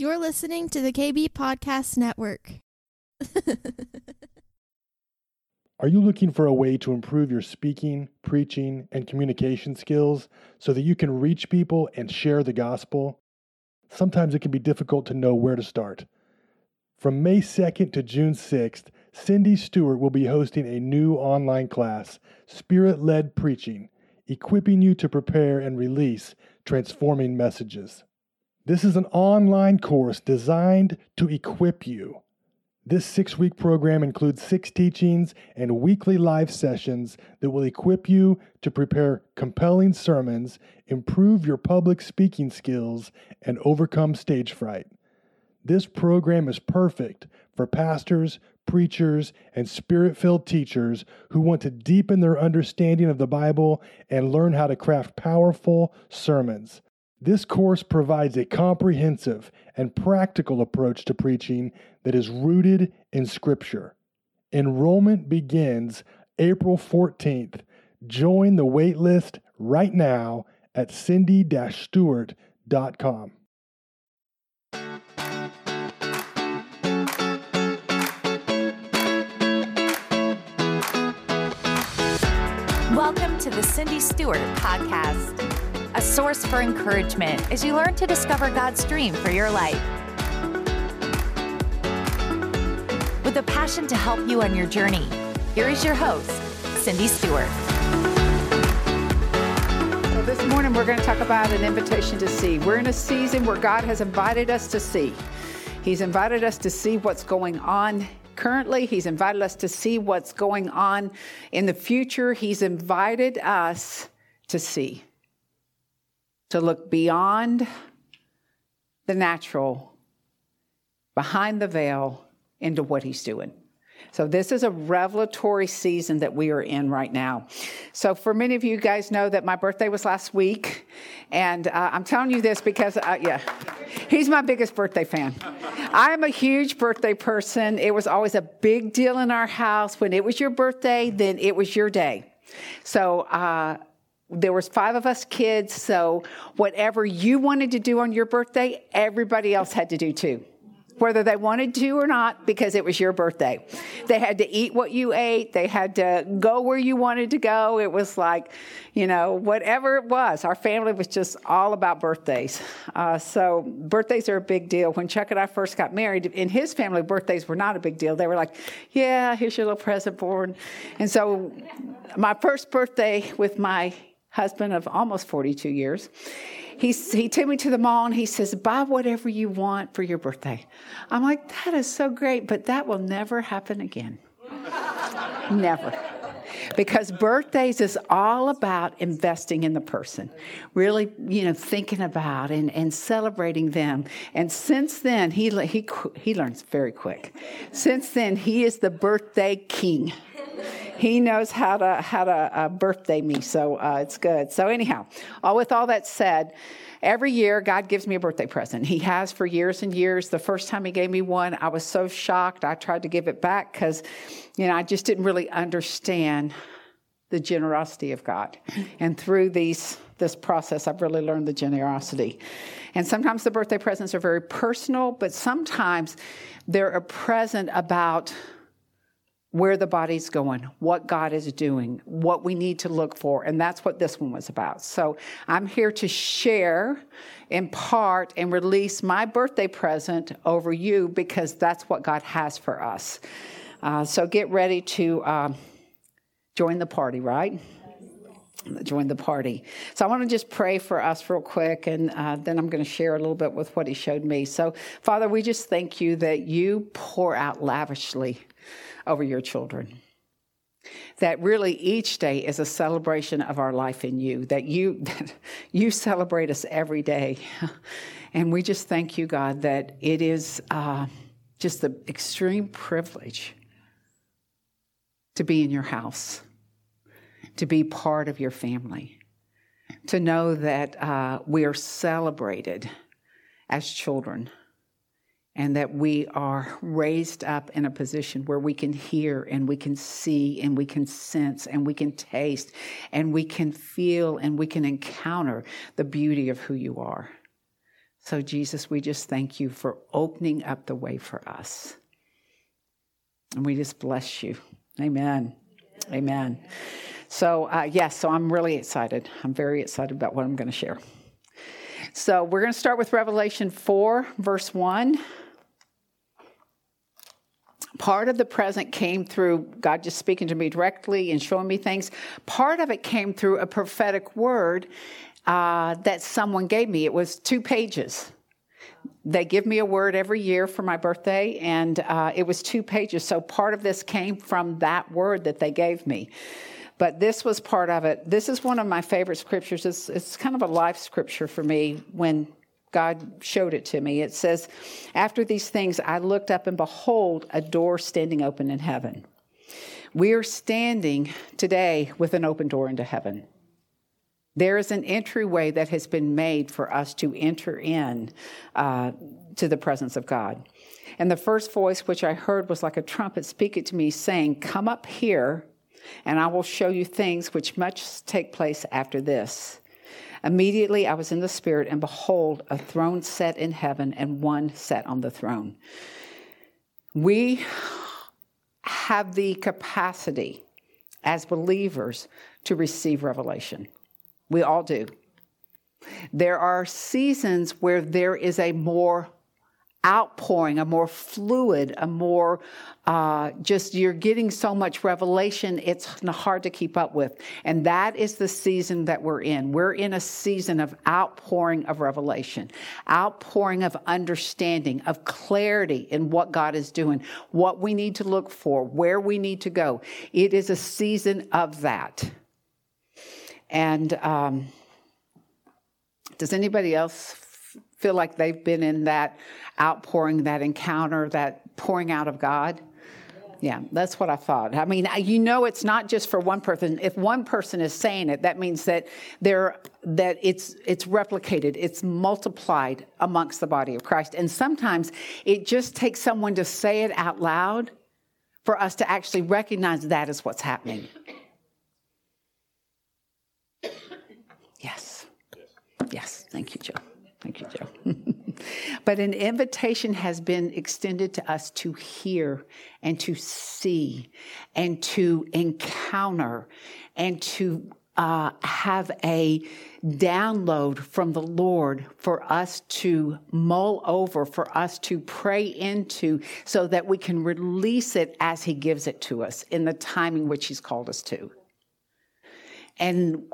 You're listening to the KB Podcast Network. Are you looking for a way to improve your speaking, preaching, and communication skills so that you can reach people and share the gospel? Sometimes it can be difficult to know where to start. From May 2nd to June 6th, Cindy Stewart will be hosting a new online class, Spirit-Led Preaching, equipping you to prepare and release transforming messages. This is an online course designed to equip you. This 6-week program includes 6 teachings and weekly live sessions that will equip you to prepare compelling sermons, improve your public speaking skills, and overcome stage fright. This program is perfect for pastors, preachers, and spirit-filled teachers who want to deepen their understanding of the Bible and learn how to craft powerful sermons. This course provides a comprehensive and practical approach to preaching that is rooted in Scripture. Enrollment begins April 14th. Join the waitlist right now at cindy-stewart.com. Welcome to the Cindy Stewart Podcast, a source for encouragement as you learn to discover God's dream for your life. With a passion to help you on your journey, here is your host, Cindy Stewart. So this morning we're going to talk about an invitation to see. We're in a season where God has invited us to see. He's invited us to see what's going on currently. He's invited us to see what's going on in the future. He's invited us to see, to look beyond the natural, behind the veil, into what he's doing. So this is a revelatory season that we are in right now. So for many of you guys know that my birthday was last week, and I'm telling you this because, he's my biggest birthday fan. I am a huge birthday person. It was always a big deal in our house. When it was your birthday, then it was your day. So, there was 5 of us kids, so whatever you wanted to do on your birthday, everybody else had to do too, whether they wanted to or not, because it was your birthday. They had to eat what you ate. They had to go where you wanted to go. It was like, you know, whatever it was. Our family was just all about birthdays. So birthdays are a big deal. When Chuck and I first got married, in his family, birthdays were not a big deal. They were like, yeah, here's your little present board. And so my first birthday with my husband of almost 42 years, he took me to the mall and he says, buy whatever you want for your birthday. I'm like, that is so great, but that will never happen again. Never. Because birthdays is all about investing in the person, really, you know, thinking about and celebrating them. And since then, he learns very quick. Since then, he is the birthday king. He knows how to birthday me, so it's good. So anyhow, with all that said, every year God gives me a birthday present. He has for years and years. The first time he gave me one, I was so shocked. I tried to give it back because, you know, I just didn't really understand the generosity of God. And through this process, I've really learned the generosity. And sometimes the birthday presents are very personal, but sometimes they're a present about where the body's going, what God is doing, what we need to look for. And that's what this one was about. So I'm here to share, impart, and release my birthday present over you because that's what God has for us. So get ready to join the party, right? Join the party. So I want to just pray for us real quick, and then I'm going to share a little bit with what he showed me. So, Father, we just thank you that you pour out lavishly over your children. That really each day is a celebration of our life in you, that you celebrate us every day. And we just thank you, God, that it is just the extreme privilege to be in your house, to be part of your family, to know that we are celebrated as children, and that we are raised up in a position where we can hear and we can see and we can sense and we can taste and we can feel and we can encounter the beauty of who you are. So Jesus, we just thank you for opening up the way for us. And we just bless you. Amen. Amen. Amen. So, so I'm really excited. I'm very excited about what I'm going to share. So we're going to start with Revelation 4, verse 1. Part of the present came through God just speaking to me directly and showing me things. Part of it came through a prophetic word that someone gave me. It was 2 pages. They give me a word every year for my birthday, and it was 2 pages. So part of this came from that word that they gave me. But this was part of it. This is one of my favorite scriptures. It's kind of a life scripture for me when God showed it to me. It says, after these things, I looked up and behold, a door standing open in heaven. We are standing today with an open door into heaven. There is an entryway that has been made for us to enter in to the presence of God. And the first voice which I heard was like a trumpet speaking to me, saying, come up here, and I will show you things which must take place after this. Immediately I was in the Spirit, and behold, a throne set in heaven, and one sat on the throne. We have the capacity as believers to receive revelation. We all do. There are seasons where there is a more outpouring, a more fluid, a more just you're getting so much revelation, it's hard to keep up with. And that is the season that we're in. We're in a season of outpouring of revelation, outpouring of understanding, of clarity in what God is doing, what we need to look for, where we need to go. It is a season of that. And does anybody else feel like they've been in that outpouring, that encounter, that pouring out of God? Yeah, that's what I thought. I mean, you know, it's not just for one person. If one person is saying it, that means that it's replicated, it's multiplied amongst the body of Christ. And sometimes it just takes someone to say it out loud for us to actually recognize that is what's happening. Yes. Yes. Thank you, Joe. Thank you, Joe. But an invitation has been extended to us to hear and to see and to encounter and to have a download from the Lord for us to mull over, for us to pray into, so that we can release it as He gives it to us in the timing which He's called us to. And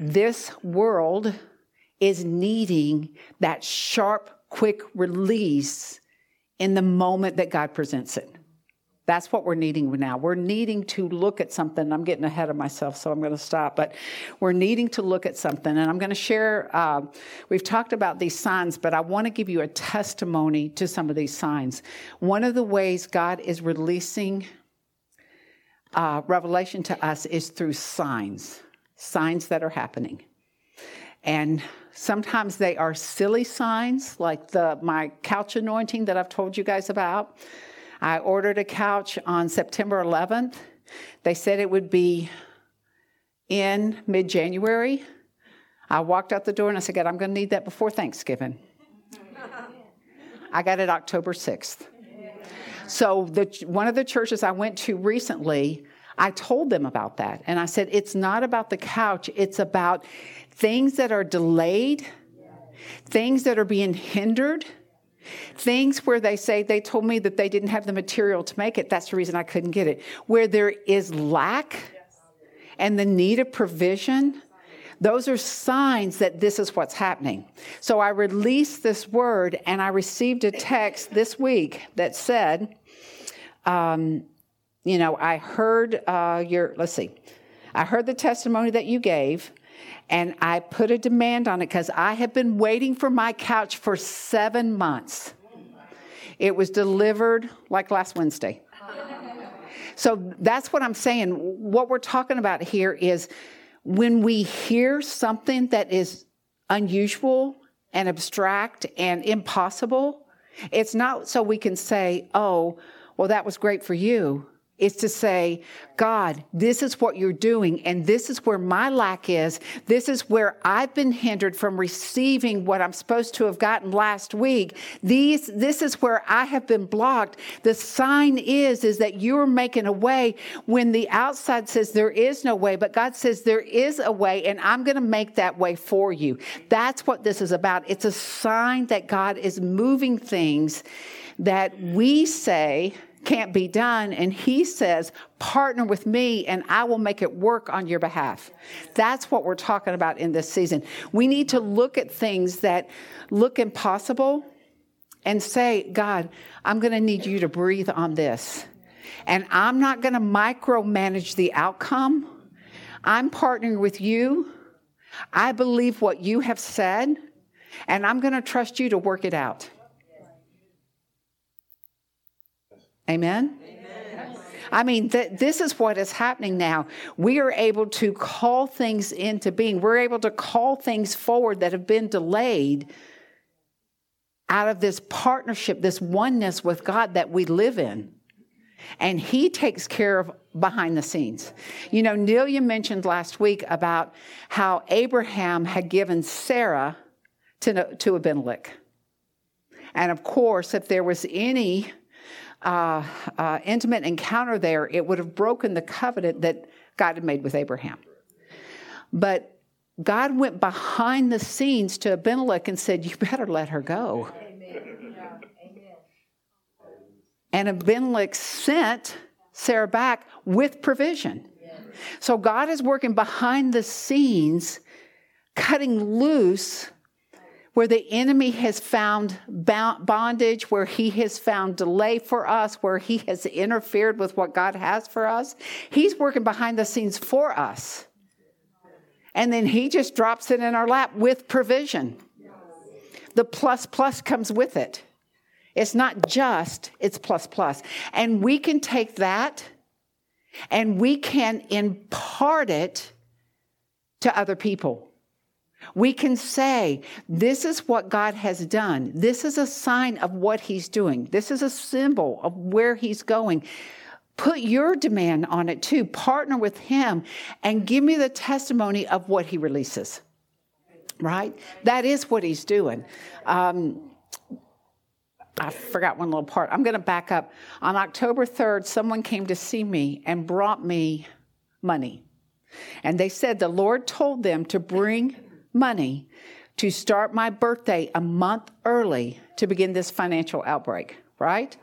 this world is needing that sharp, quick release in the moment that God presents it. That's what we're needing now. We're needing to look at something. I'm getting ahead of myself, so I'm going to stop. But we're needing to look at something. And I'm going to share, we've talked about these signs, but I want to give you a testimony to some of these signs. One of the ways God is releasing revelation to us is through signs that are happening. And sometimes they are silly signs, like my couch anointing that I've told you guys about. I ordered a couch on September 11th. They said it would be in mid-January. I walked out the door and I said, God, I'm going to need that before Thanksgiving. I got it October 6th. So one of the churches I went to recently, I told them about that, and I said, it's not about the couch. It's about things that are delayed, things that are being hindered, things where they say they told me that they didn't have the material to make it. That's the reason I couldn't get it. Where there is lack and the need of provision, those are signs that this is what's happening. So I released this word, and I received a text this week that said, I heard I heard the testimony that you gave, and I put a demand on it because I have been waiting for my couch for 7 months. It was delivered like last Wednesday. So that's what I'm saying. What we're talking about here is when we hear something that is unusual and abstract and impossible, it's not so we can say, oh, well, that was great for you. is to say, God, this is what you're doing, and this is where my lack is. This is where I've been hindered from receiving what I'm supposed to have gotten last week. This is where I have been blocked. The sign is that you're making a way when the outside says there is no way, but God says there is a way, and I'm going to make that way for you. That's what this is about. It's a sign that God is moving things that we say can't be done, and he says, partner with me and I will make it work on your behalf. That's what we're talking about in this season. We need to look at things that look impossible and say, God, I'm going to need you to breathe on this, and I'm not going to micromanage the outcome. I'm partnering with you. I believe what you have said, and I'm going to trust you to work it out. Amen? Amen. I mean, this is what is happening now. We are able to call things into being. We're able to call things forward that have been delayed out of this partnership, this oneness with God that we live in. And he takes care of behind the scenes. You know, Neil, you mentioned last week about how Abraham had given Sarah to Abimelech. And of course, if there was any intimate encounter there, it would have broken the covenant that God had made with Abraham. But God went behind the scenes to Abimelech and said, you better let her go. Amen. Yeah. Amen. And Abimelech sent Sarah back with provision. Yeah. So God is working behind the scenes, cutting loose where the enemy has found bondage, where he has found delay for us, where he has interfered with what God has for us. He's working behind the scenes for us. And then he just drops it in our lap with provision. The plus plus comes with it. It's not just, it's plus plus. And we can take that and we can impart it to other people. We can say, this is what God has done. This is a sign of what he's doing. This is a symbol of where he's going. Put your demand on it too. Partner with him and give me the testimony of what he releases, right? That is what he's doing. I forgot one little part. I'm going to back up. On October 3rd, someone came to see me and brought me money. And they said the Lord told them to bring money to start my birthday a month early to begin this financial outbreak, right?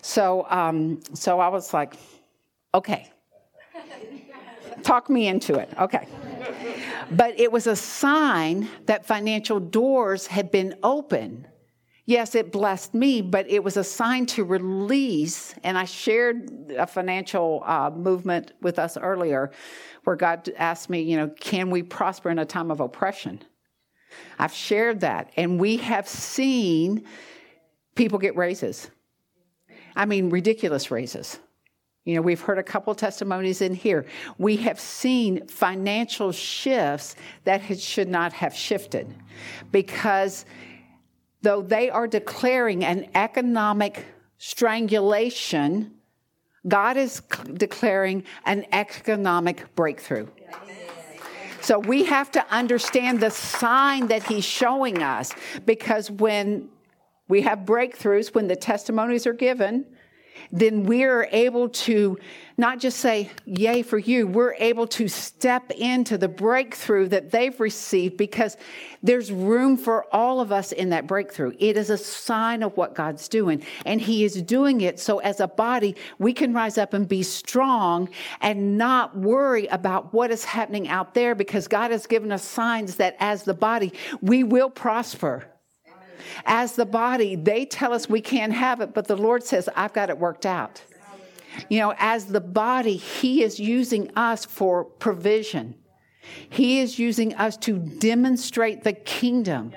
So I was like, okay, talk me into it, okay. But it was a sign that financial doors had been open. Yes, it blessed me, but it was a sign to release. And I shared a financial movement with us earlier where God asked me, you know, can we prosper in a time of oppression? I've shared that. And we have seen people get raises. I mean, ridiculous raises. You know, we've heard a couple testimonies in here. We have seen financial shifts that should not have shifted because though they are declaring an economic strangulation, God is declaring an economic breakthrough. So we have to understand the sign that he's showing us, because when we have breakthroughs, when the testimonies are given, then we're able to not just say, yay for you, we're able to step into the breakthrough that they've received, because there's room for all of us in that breakthrough. It is a sign of what God's doing, and he is doing it so as a body, we can rise up and be strong and not worry about what is happening out there, because God has given us signs that as the body, we will prosper. As the body, they tell us we can't have it, but the Lord says, I've got it worked out. You know, as the body, he is using us for provision. He is using us to demonstrate the kingdom.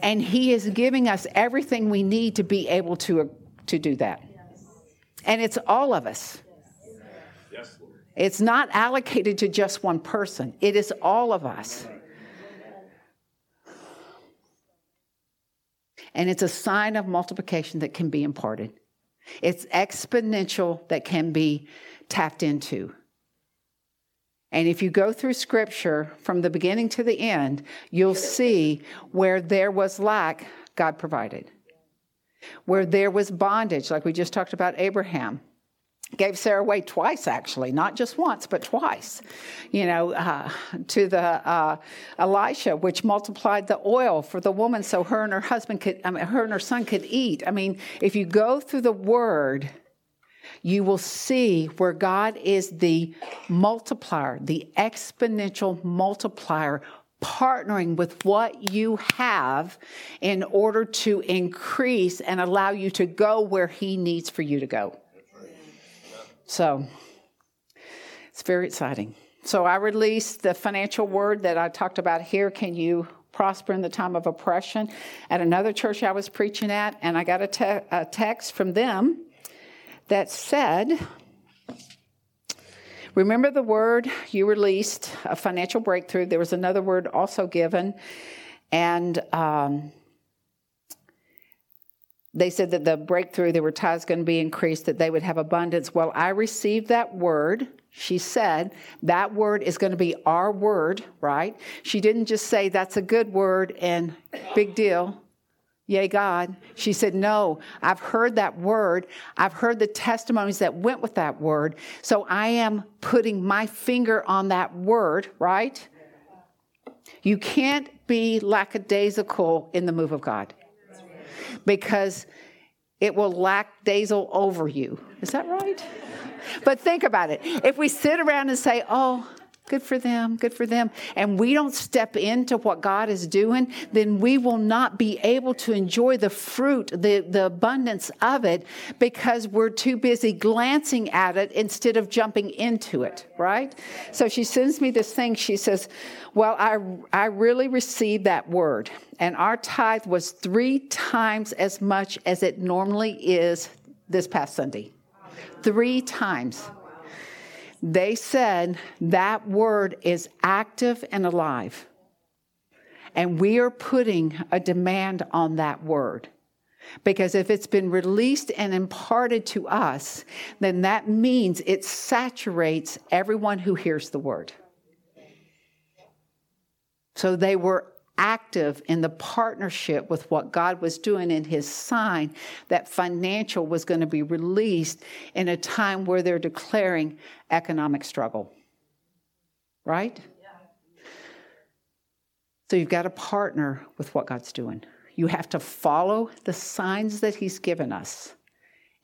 And he is giving us everything we need to be able to do that. And it's all of us. It's not allocated to just one person. It is all of us. And it's a sign of multiplication that can be imparted. It's exponential that can be tapped into. And if you go through Scripture from the beginning to the end, you'll see where there was lack, God provided. Where there was bondage, like we just talked about Abraham. Gave Sarah away twice, actually, not just once, but twice, to the Elisha, which multiplied the oil for the woman so her and her son could eat. I mean, if you go through the Word, you will see where God is the multiplier, the exponential multiplier, partnering with what you have in order to increase and allow you to go where He needs for you to go. So it's very exciting. So I released the financial word that I talked about here. Can you prosper in the time of oppression? At another church I was preaching at, and I got a text from them that said, remember the word you released, a financial breakthrough. There was another word also given. And they said that the breakthrough, there were tithes going to be increased, that they would have abundance. Well, I received that word. She said, that word is going to be our word, right? She didn't just say, that's a good word and big deal. Yay, God. She said, no, I've heard that word. I've heard the testimonies that went with that word. So I am putting my finger on that word, right? You can't be lackadaisical in the move of God, because it will lackadaisical over you. Is that right? But think about it. If we sit around and say, oh, good for them, and we don't step into what God is doing, then we will not be able to enjoy the fruit, the abundance of it, because we're too busy glancing at it instead of jumping into it, right? So she sends me this thing. She says, well, I really received that word, and our tithe was 3 times as much as it normally is this past Sunday. 3 times. They said that word is active and alive. And we are putting a demand on that word. Because if it's been released and imparted to us, then that means it saturates everyone who hears the word. So they were active in the partnership with what God was doing in His sign that financial was going to be released in a time where they're declaring economic struggle. Right? Yeah. So you've got to partner with what God's doing. You have to follow the signs that He's given us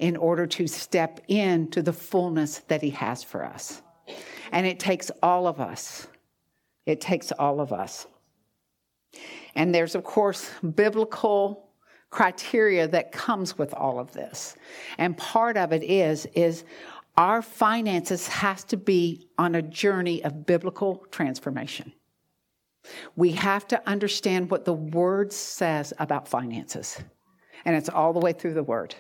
in order to step into the fullness that He has for us. And it takes all of us. It takes all of us. And there's, of course, biblical criteria that comes with all of this. And part of it is our finances has to be on a journey of biblical transformation. We have to understand what the Word says about finances. And it's all the way through the Word.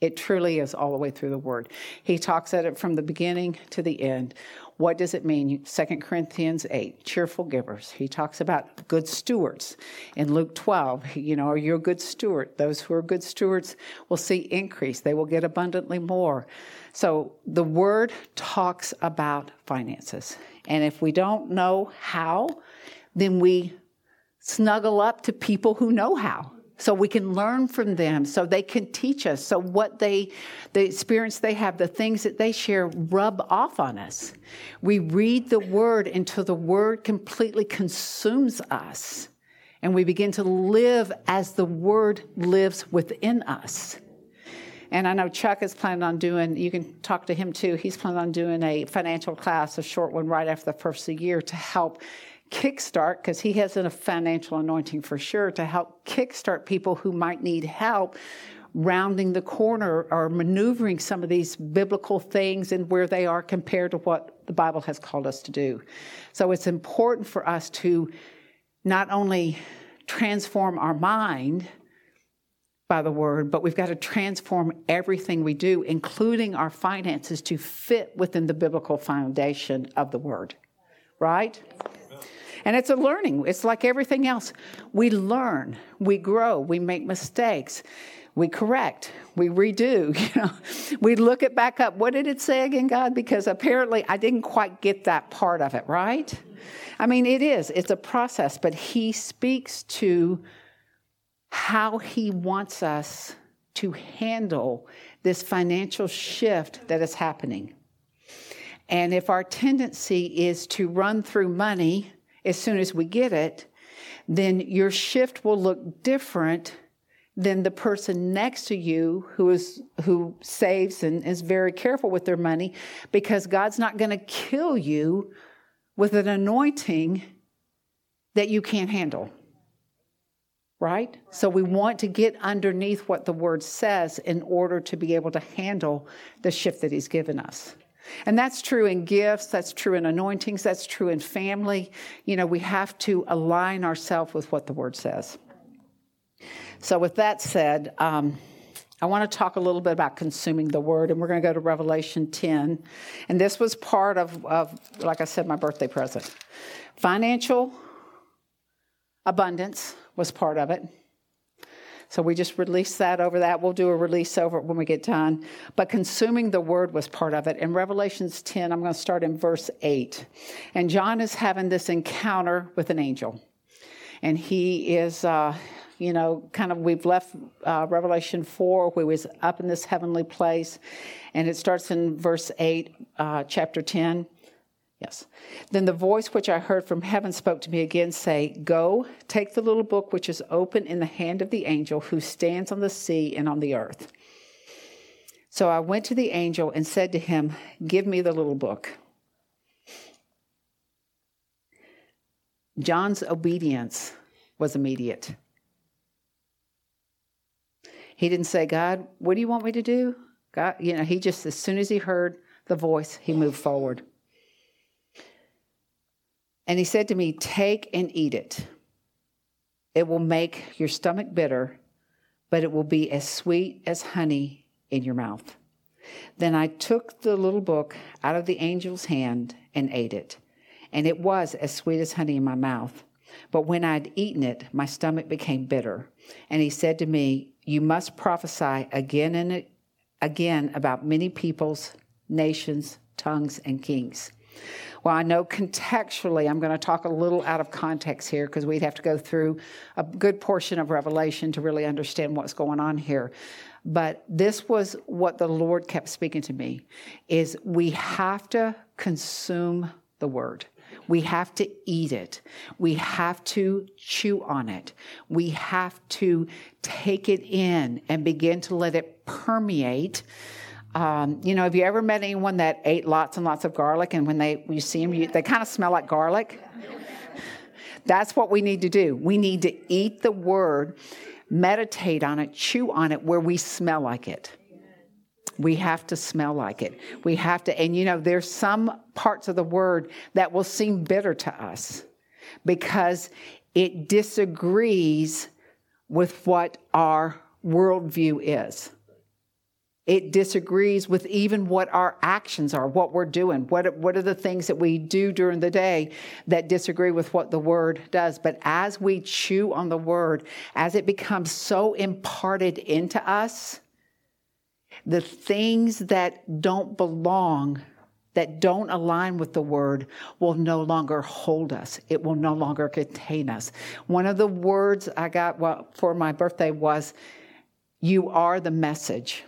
It truly is all the way through the Word. He talks at it from the beginning to the end. What does it mean? 2 Corinthians 8, cheerful givers. He talks about good stewards. In Luke 12, are you a good steward? Those who are good stewards will see increase. They will get abundantly more. So the Word talks about finances. And if we don't know how, then we snuggle up to people who know how. So we can learn from them, so they can teach us, so what the experience they have, the things that they share rub off on us. We read the Word until the Word completely consumes us, and we begin to live as the Word lives within us. And I know Chuck is planning on doing, you can talk to him too, he's planning on doing a financial class, a short one right after the first of the year to help kickstart, because he has a financial anointing for sure, to help kickstart people who might need help rounding the corner or maneuvering some of these biblical things and where they are compared to what the Bible has called us to do. So it's important for us to not only transform our mind by the Word, but we've got to transform everything we do, including our finances, to fit within the biblical foundation of the Word. Right? And it's a learning. It's like everything else. We learn. We grow. We make mistakes. we correct, we redo, we look it back up. What did it say again, God? Because apparently I didn't quite get that part of it, right? I mean, it's a process, but he speaks to how he wants us to handle this financial shift that is happening. And if our tendency is to run through money as soon as we get it, then your shift will look different than the person next to you who saves and is very careful with their money, because God's not going to kill you with an anointing that you can't handle. Right? So we want to get underneath what the word says in order to be able to handle the shift that he's given us. And that's true in gifts, that's true in anointings, that's true in family. We have to align ourselves with what the word says. So with that said, I want to talk a little bit about consuming the word, and we're going to go to Revelation 10. And this was part of, like I said, my birthday present. Financial abundance was part of it. So we just released that over that. We'll do a release over it when we get done. But consuming the word was part of it. In Revelations 10, I'm going to start in verse 8. And John is having this encounter with an angel. And he is, we've left Revelation 4, where he was up in this heavenly place. And it starts in verse 8, chapter 10. Yes. Then the voice which I heard from heaven spoke to me again, saying, "Go, take the little book which is open in the hand of the angel who stands on the sea and on the earth." So I went to the angel and said to him, "Give me the little book." John's obedience was immediate. He didn't say, "God, what do you want me to do?" God, he just, as soon as he heard the voice, he moved forward. And he said to me, "Take and eat it. It will make your stomach bitter, but it will be as sweet as honey in your mouth." Then I took the little book out of the angel's hand and ate it, and it was as sweet as honey in my mouth. But when I'd eaten it, my stomach became bitter. And he said to me, "You must prophesy again and again about many peoples, nations, tongues, and kings." Well, I know contextually, I'm going to talk a little out of context here because we'd have to go through a good portion of Revelation to really understand what's going on here. But this was what the Lord kept speaking to me, is we have to consume the word. We have to eat it. We have to chew on it. We have to take it in and begin to let it permeate. Have you ever met anyone that ate lots and lots of garlic, and when you see them, they kind of smell like garlic? That's what we need to do. We need to eat the word, meditate on it, chew on it, where we smell like it. We have to smell like it. We have to, and there's some parts of the word that will seem bitter to us because it disagrees with what our worldview is. It disagrees with even what our actions are, what we're doing. What are the things that we do during the day that disagree with what the word does? But as we chew on the word, as it becomes so imparted into us, the things that don't belong, that don't align with the word, will no longer hold us. It will no longer contain us. One of the words I got for my birthday was, "You are the message."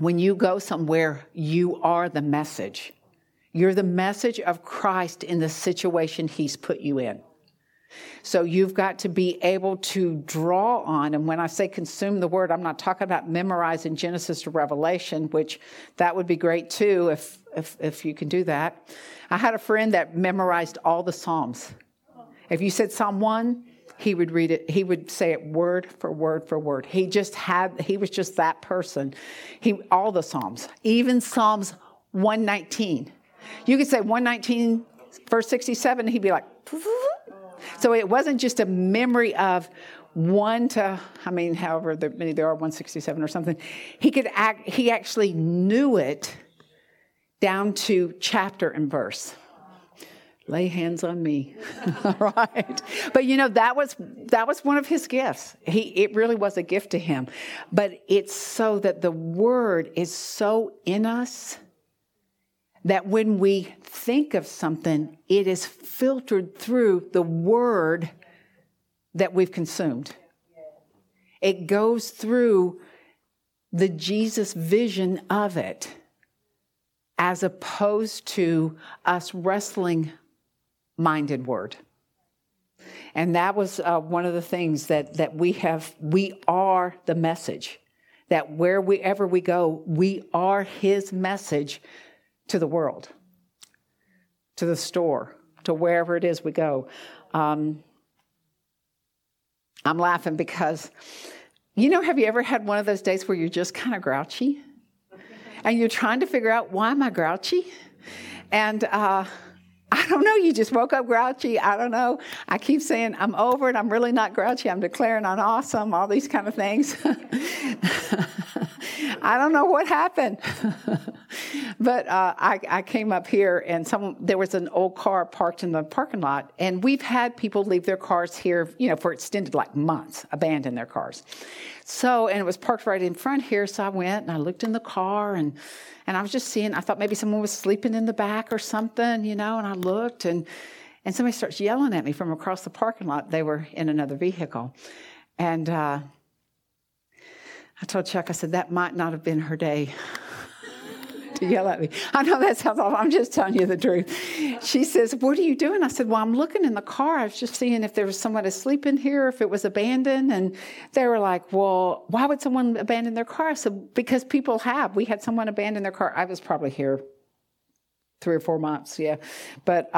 When you go somewhere, you are the message. You're the message of Christ in the situation he's put you in. So you've got to be able to draw on, and when I say consume the word, I'm not talking about memorizing Genesis to Revelation, which that would be great too if you can do that. I had a friend that memorized all the Psalms. If you said Psalm 1, he would read it. He would say it word for word for word. He was just that person. All the Psalms, even Psalms 119. You could say 119, verse 67, and he'd be like, so it wasn't just a memory of however many there are, 167 or something. He actually knew it down to chapter and verse. lay hands on me. All right. But you know, that was one of his gifts. It really was a gift to him. But it's so that the word is so in us that when we think of something, it is filtered through the word that we've consumed. It goes through the Jesus vision of it, as opposed to us wrestling minded word. And that was one of the things that we have. We are the message, that wherever we go, we are his message to the world, to the store, to wherever it is we go. I'm laughing because, you know, have you ever had one of those days where you're just kind of grouchy? And you're trying to figure out, why am I grouchy? And I don't know, you just woke up grouchy. I don't know. I keep saying I'm over it. I'm really not grouchy. I'm declaring I'm awesome, all these kind of things. I don't know what happened. But I came up here, and there was an old car parked in the parking lot. And we've had people leave their cars here, you know, for extended, like, months, abandon their cars. So, and it was parked right in front here. So I went and I looked in the car, and I was just seeing, I thought maybe someone was sleeping in the back or something, you know, and I looked, and somebody starts yelling at me from across the parking lot. They were in another vehicle. And I told Chuck, I said, that might not have been her day to yell at me. I know that sounds awful. I'm just telling you the truth. She says, what are you doing? I said, well, I'm looking in the car. I was just seeing if there was someone asleep in here, if it was abandoned. And they were like, well, why would someone abandon their car? I said, because people have. We had someone abandon their car. I was probably here 3 or 4 months, yeah. But,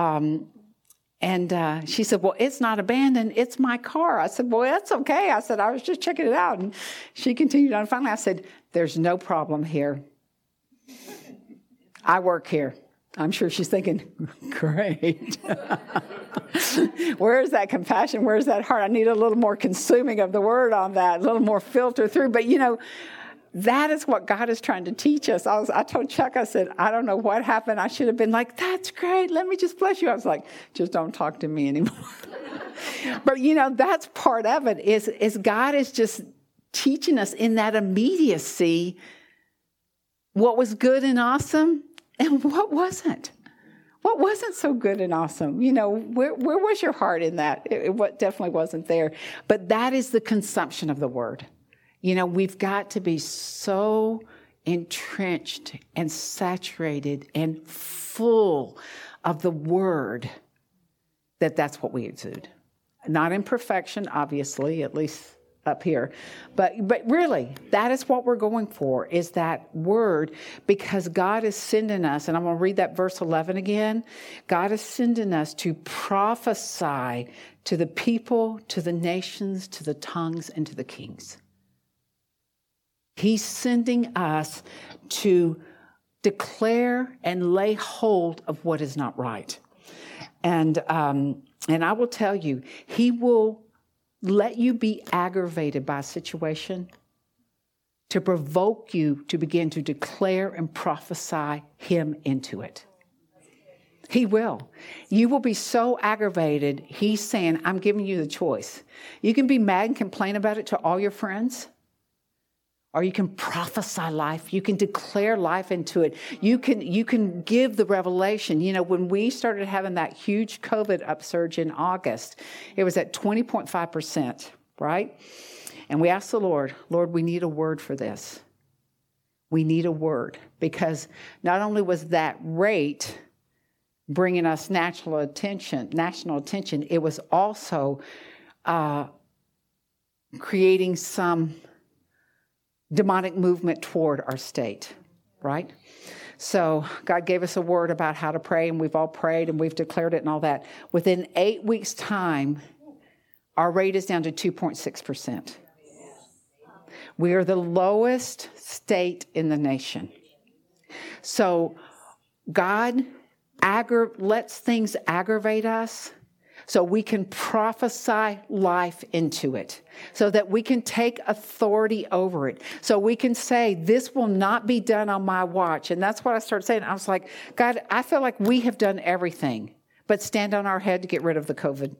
she said, well, it's not abandoned. It's my car. I said, well, that's okay. I said, I was just checking it out. And she continued on. Finally, I said, there's no problem here. I work here. I'm sure she's thinking, great. Where is that compassion? Where is that heart? I need a little more consuming of the word on that, a little more filter through. But, you know, that is what God is trying to teach us. I told Chuck, I said, I don't know what happened. I should have been like, that's great. Let me just bless you. I was like, just don't talk to me anymore. But, you know, that's part of it is God is just teaching us in that immediacy what was good and awesome, and what wasn't. What wasn't so good and awesome? You know, where was your heart in that? It definitely wasn't there. But that is the consumption of the word. You know, we've got to be so entrenched and saturated and full of the word that that's what we exude. Not in perfection, obviously, at least up here. But really, that is what we're going for, is that word, because God is sending us, and I'm going to read that verse 11 again. God is sending us to prophesy to the people, to the nations, to the tongues, and to the kings. He's sending us to declare and lay hold of what is not right. And I will tell you, he will let you be aggravated by a situation to provoke you to begin to declare and prophesy him into it. He will. You will be so aggravated. He's saying, I'm giving you the choice. You can be mad and complain about it to all your friends, or you can prophesy life. You can declare life into it. You can give the revelation. You know, when we started having that huge COVID upsurge in August, it was at 20.5%, right? And we asked the Lord, we need a word for this. We need a word, because not only was that rate bringing us national attention, it was also creating some demonic movement toward our state, right? So God gave us a word about how to pray, and we've all prayed, and we've declared it and all that. Within 8 weeks' time, our rate is down to 2.6%. We are the lowest state in the nation. So God lets things aggravate us, so we can prophesy life into it, so that we can take authority over it. So we can say, this will not be done on my watch. And that's what I started saying. I was like, God, I feel like we have done everything, but stand on our head to get rid of the COVID.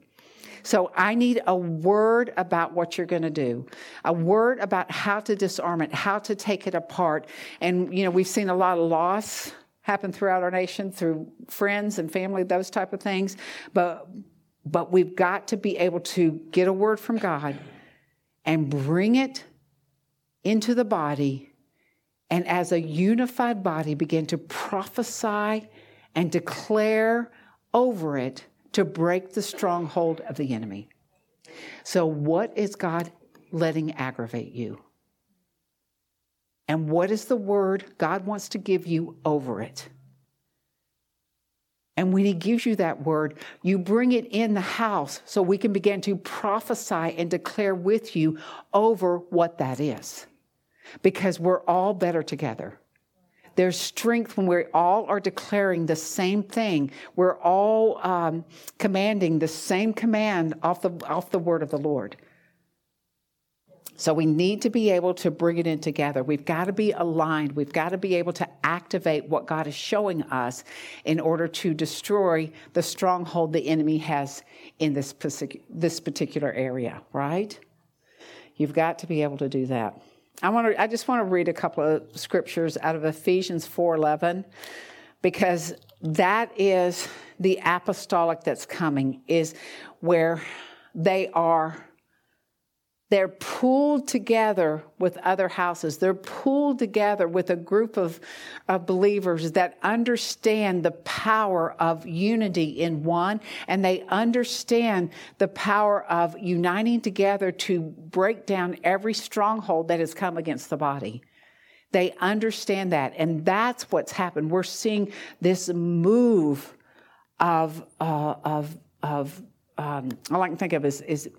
So I need a word about what you're going to do, a word about how to disarm it, how to take it apart. And, you know, we've seen a lot of loss happen throughout our nation through friends and family, those type of things. But we've got to be able to get a word from God and bring it into the body, and as a unified body begin to prophesy and declare over it to break the stronghold of the enemy. So what is God letting aggravate you? And what is the word God wants to give you over it? And when he gives you that word, you bring it in the house so we can begin to prophesy and declare with you over what that is. Because we're all better together. There's strength when we all are declaring the same thing. We're all commanding the same command off the word of the Lord. So we need to be able to bring it in together. We've got to be aligned. We've got to be able to activate what God is showing us in order to destroy the stronghold the enemy has in this particular area, right? You've got to be able to do that. I just want to read a couple of scriptures out of Ephesians 4:11, because that is the apostolic that's coming, is where they're pulled together with other houses. They're pulled together with a group of believers that understand the power of unity in one, and they understand the power of uniting together to break down every stronghold that has come against the body. They understand that, and that's what's happened. We're seeing this move all I can think of is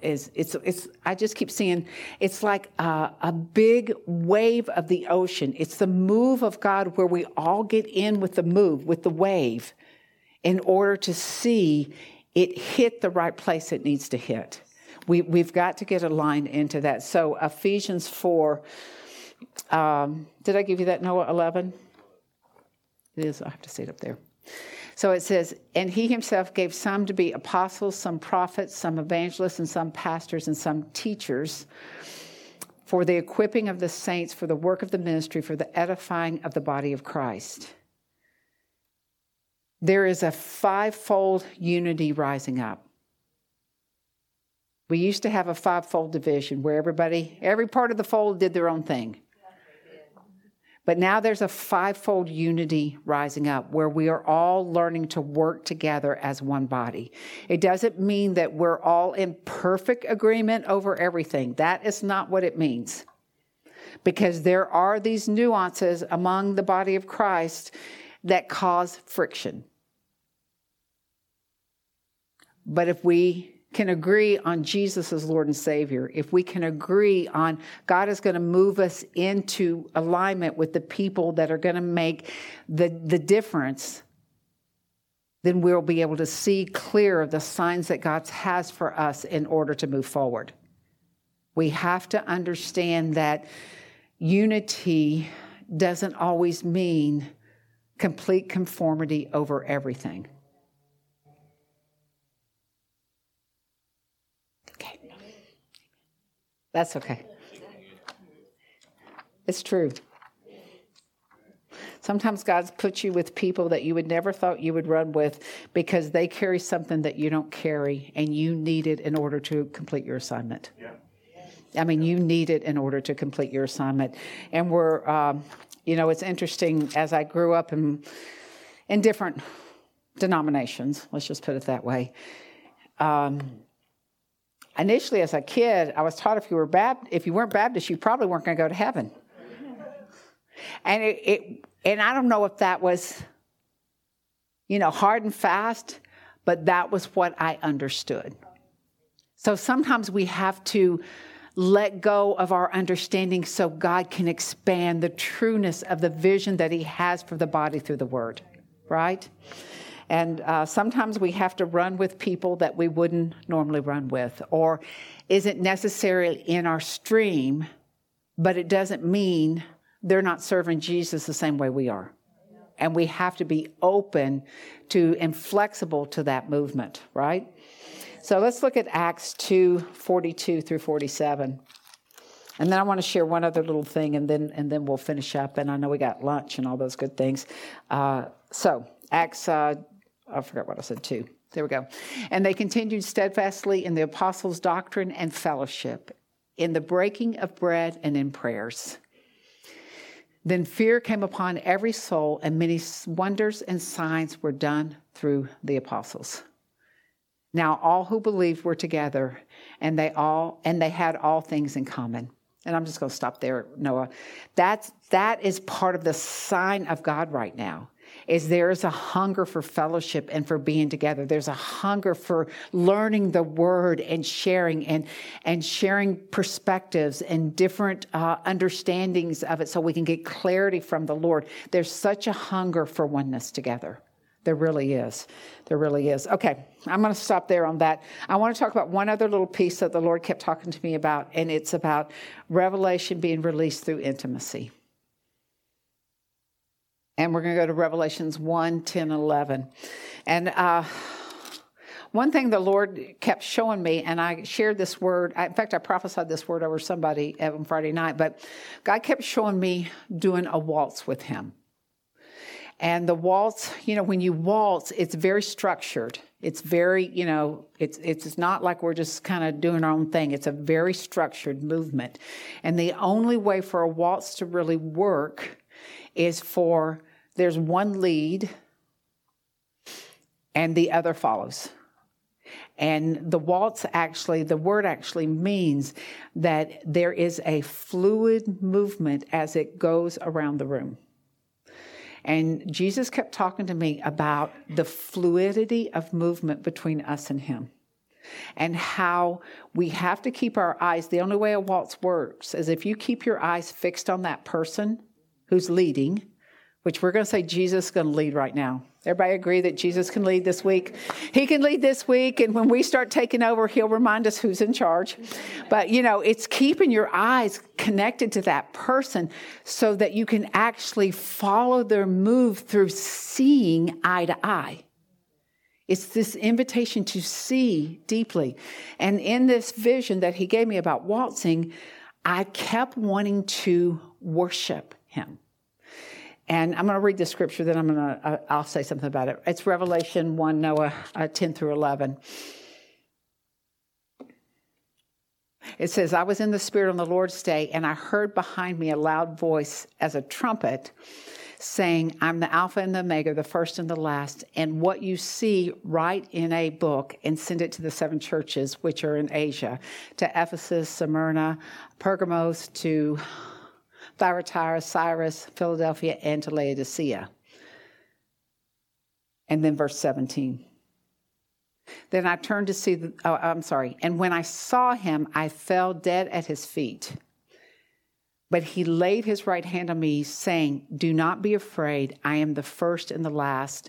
I just keep seeing, it's like a big wave of the ocean. It's the move of God where we all get in with the move, with the wave, in order to see it hit the right place it needs to hit. We've got to get aligned into that. So Ephesians 4, did I give you that, Noah, 11? It is, I have to see it up there. So it says, and he himself gave some to be apostles, some prophets, some evangelists, and some pastors, and some teachers for the equipping of the saints, for the work of the ministry, for the edifying of the body of Christ. There is a fivefold unity rising up. We used to have a fivefold division where every part of the fold did their own thing. But now there's a fivefold unity rising up where we are all learning to work together as one body. It doesn't mean that we're all in perfect agreement over everything. That is not what it means. Because there are these nuances among the body of Christ that cause friction. But if we can agree on Jesus as Lord and Savior, if we can agree on God is going to move us into alignment with the people that are going to make the difference, then we'll be able to see clear the signs that God has for us in order to move forward. We have to understand that unity doesn't always mean complete conformity over everything. That's okay. It's true. Sometimes God's put you with people that you would never thought you would run with because they carry something that you don't carry, and you need it in order to complete your assignment. Yeah. I mean, you need it in order to complete your assignment. And we're, it's interesting, as I grew up in different denominations, let's just put it that way, initially, as a kid, I was taught if you weren't Baptist, you probably weren't going to go to heaven. And and I don't know if that was, hard and fast, but that was what I understood. So sometimes we have to let go of our understanding so God can expand the trueness of the vision that he has for the body through the word, right? And sometimes we have to run with people that we wouldn't normally run with, or isn't necessarily in our stream, but it doesn't mean they're not serving Jesus the same way we are. and we have to be open to and flexible to that movement, right? So let's look at Acts 2:42 through 47. And then I want to share one other little thing, and then we'll finish up. And I know we got lunch and all those good things. So Acts, I forgot what I said, 2. There we go. And they continued steadfastly in the apostles' doctrine and fellowship, in the breaking of bread and in prayers. Then fear came upon every soul, and many wonders and signs were done through the apostles. Now all who believed were together, and they had all things in common. And I'm just going to stop there, Noah. That is part of the sign of God right now. Is there is a hunger for fellowship and for being together. There's a hunger for learning the word and sharing and sharing perspectives and different understandings of it so we can get clarity from the Lord. There's such a hunger for oneness together. There really is. There really is. Okay, I'm going to stop there on that. I want to talk about one other little piece that the Lord kept talking to me about, and it's about revelation being released through intimacy. And we're going to go to Revelations 1:10-11. And one thing the Lord kept showing me, and I shared this word. In fact, I prophesied this word over somebody on Friday night. But God kept showing me doing a waltz with him. And the waltz, you know, when you waltz, it's very structured. It's very, you know, it's not like we're just kind of doing our own thing. It's a very structured movement. And the only way for a waltz to really work is for... there's one lead, and the other follows. And the waltz actually, the word actually means that there is a fluid movement as it goes around the room. And Jesus kept talking to me about the fluidity of movement between us and him. And how we have to keep our eyes, the only way a waltz works is if you keep your eyes fixed on that person who's leading, which we're going to say Jesus is going to lead right now. Everybody agree that Jesus can lead this week? He can lead this week, and when we start taking over, he'll remind us who's in charge. But, you know, it's keeping your eyes connected to that person so that you can actually follow their move through seeing eye to eye. It's this invitation to see deeply. And in this vision that he gave me about waltzing, I kept wanting to worship him. And I'm going to read the scripture, then I'll say something about it. It's Revelation 1, Noah 10 through 11. It says, I was in the Spirit on the Lord's day, and I heard behind me a loud voice as a trumpet saying, I'm the Alpha and the Omega, the first and the last, and what you see write in a book and send it to the 7 churches which are in Asia, to Ephesus, Smyrna, Pergamos, to... Thyatira, Cyrus, Philadelphia, and to Laodicea. And then verse 17. Then I turned to see, and when I saw him, I fell dead at his feet. But he laid his right hand on me, saying, do not be afraid, I am the first and the last.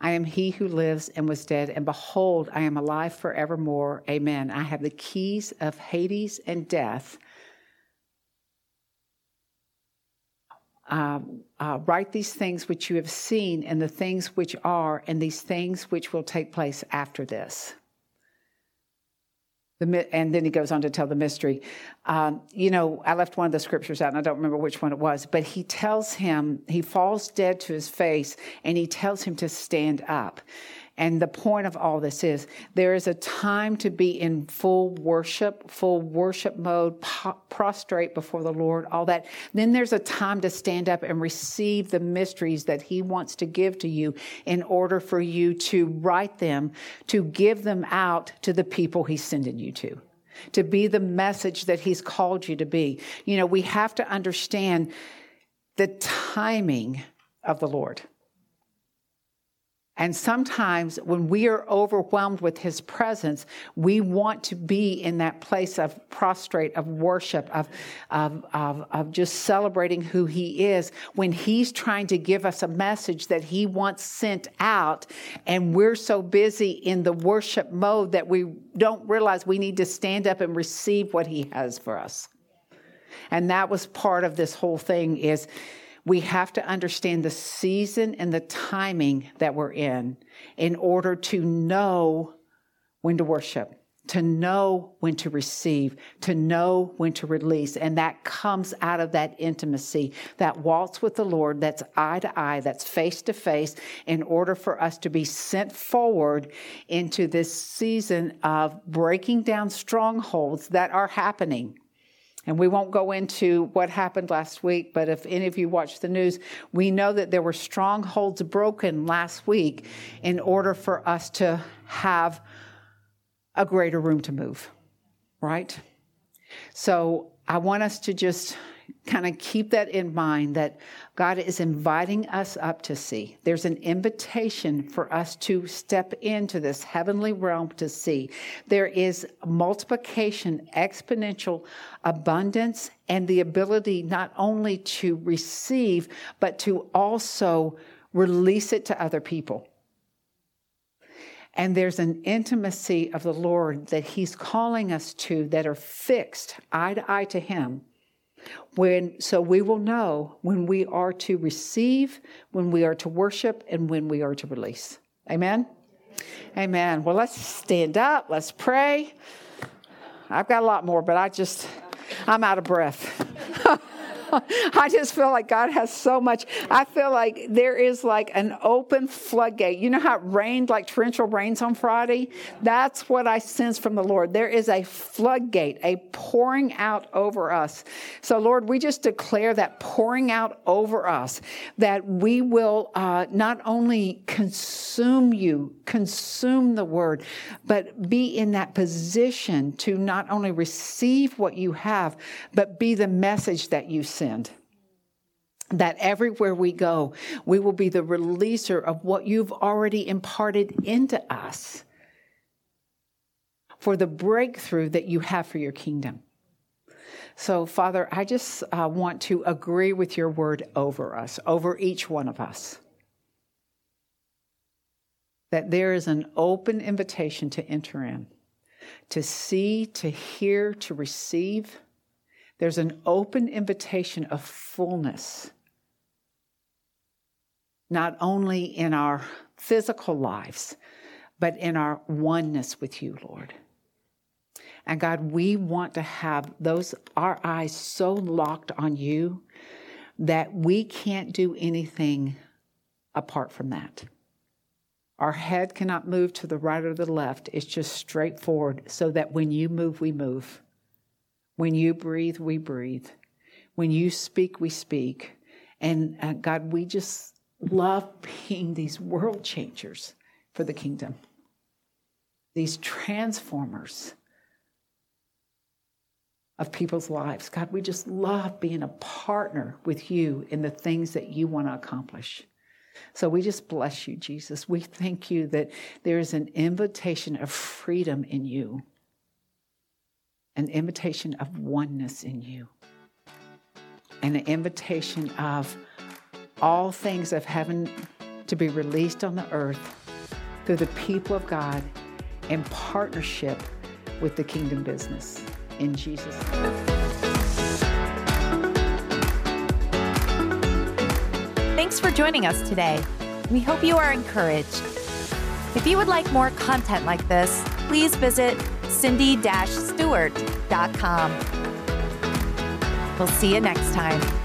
I am he who lives and was dead, and behold, I am alive forevermore. Amen. I have the keys of Hades and death. Write these things which you have seen and the things which are and these things which will take place after this. And then he goes on to tell the mystery. You know, I left one of the scriptures out and I don't remember which one it was, but he tells him, he falls dead to his face and he tells him to stand up. And the point of all this is there is a time to be in full worship mode, prostrate before the Lord, all that. Then there's a time to stand up and receive the mysteries that he wants to give to you in order for you to write them, to give them out to the people he's sending you to be the message that he's called you to be. You know, we have to understand the timing of the Lord. And sometimes when we are overwhelmed with his presence, we want to be in that place of prostrate, of worship, of just celebrating who he is when he's trying to give us a message that he wants sent out. And we're so busy in the worship mode that we don't realize we need to stand up and receive what he has for us. And that was part of this whole thing is we have to understand the season and the timing that we're in order to know when to worship, to know when to receive, to know when to release. And that comes out of that intimacy, that waltz with the Lord, that's eye to eye, that's face to face, in order for us to be sent forward into this season of breaking down strongholds that are happening. And we won't go into what happened last week, but if any of you watch the news, we know that there were strongholds broken last week in order for us to have a greater room to move, right? So I want us to just kind of keep that in mind, that God is inviting us up to see. There's an invitation for us to step into this heavenly realm to see. There is multiplication, exponential abundance, and the ability not only to receive, but to also release it to other people. And there's an intimacy of the Lord that He's calling us to that are fixed eye to eye to Him. So we will know when we are to receive, when we are to worship, and when we are to release. Amen? Amen. Well, let's stand up. Let's pray. I've got a lot more, but I'm out of breath. I just feel like God has so much. I feel like there is like an open floodgate. You know how it rained, like torrential rains on Friday? That's what I sense from the Lord. There is a floodgate, a pouring out over us. So, Lord, we just declare that pouring out over us, that we will not only consume you, consume the word, but be in that position to not only receive what you have, but be the message that you send. That everywhere we go, we will be the releaser of what you've already imparted into us for the breakthrough that you have for your kingdom. So, Father, I just want to agree with your word over us, over each one of us, that there is an open invitation to enter in, to see, to hear, to receive. There's an open invitation of fullness, not only in our physical lives, but in our oneness with you, Lord. And God, we want to have our eyes so locked on you that we can't do anything apart from that. Our head cannot move to the right or the left. It's just straight forward, so that when you move, we move. When you breathe, we breathe. When you speak, we speak. And God, we just love being these world changers for the kingdom, these transformers of people's lives. God, we just love being a partner with you in the things that you want to accomplish. So we just bless you, Jesus. We thank you that there is an invitation of freedom in you, an invitation of oneness in you, and an invitation of all things of heaven to be released on the earth through the people of God in partnership with the kingdom business. In Jesus' name. Thanks for joining us today. We hope you are encouraged. If you would like more content like this, please visit cindy-stewart.com. We'll see you next time.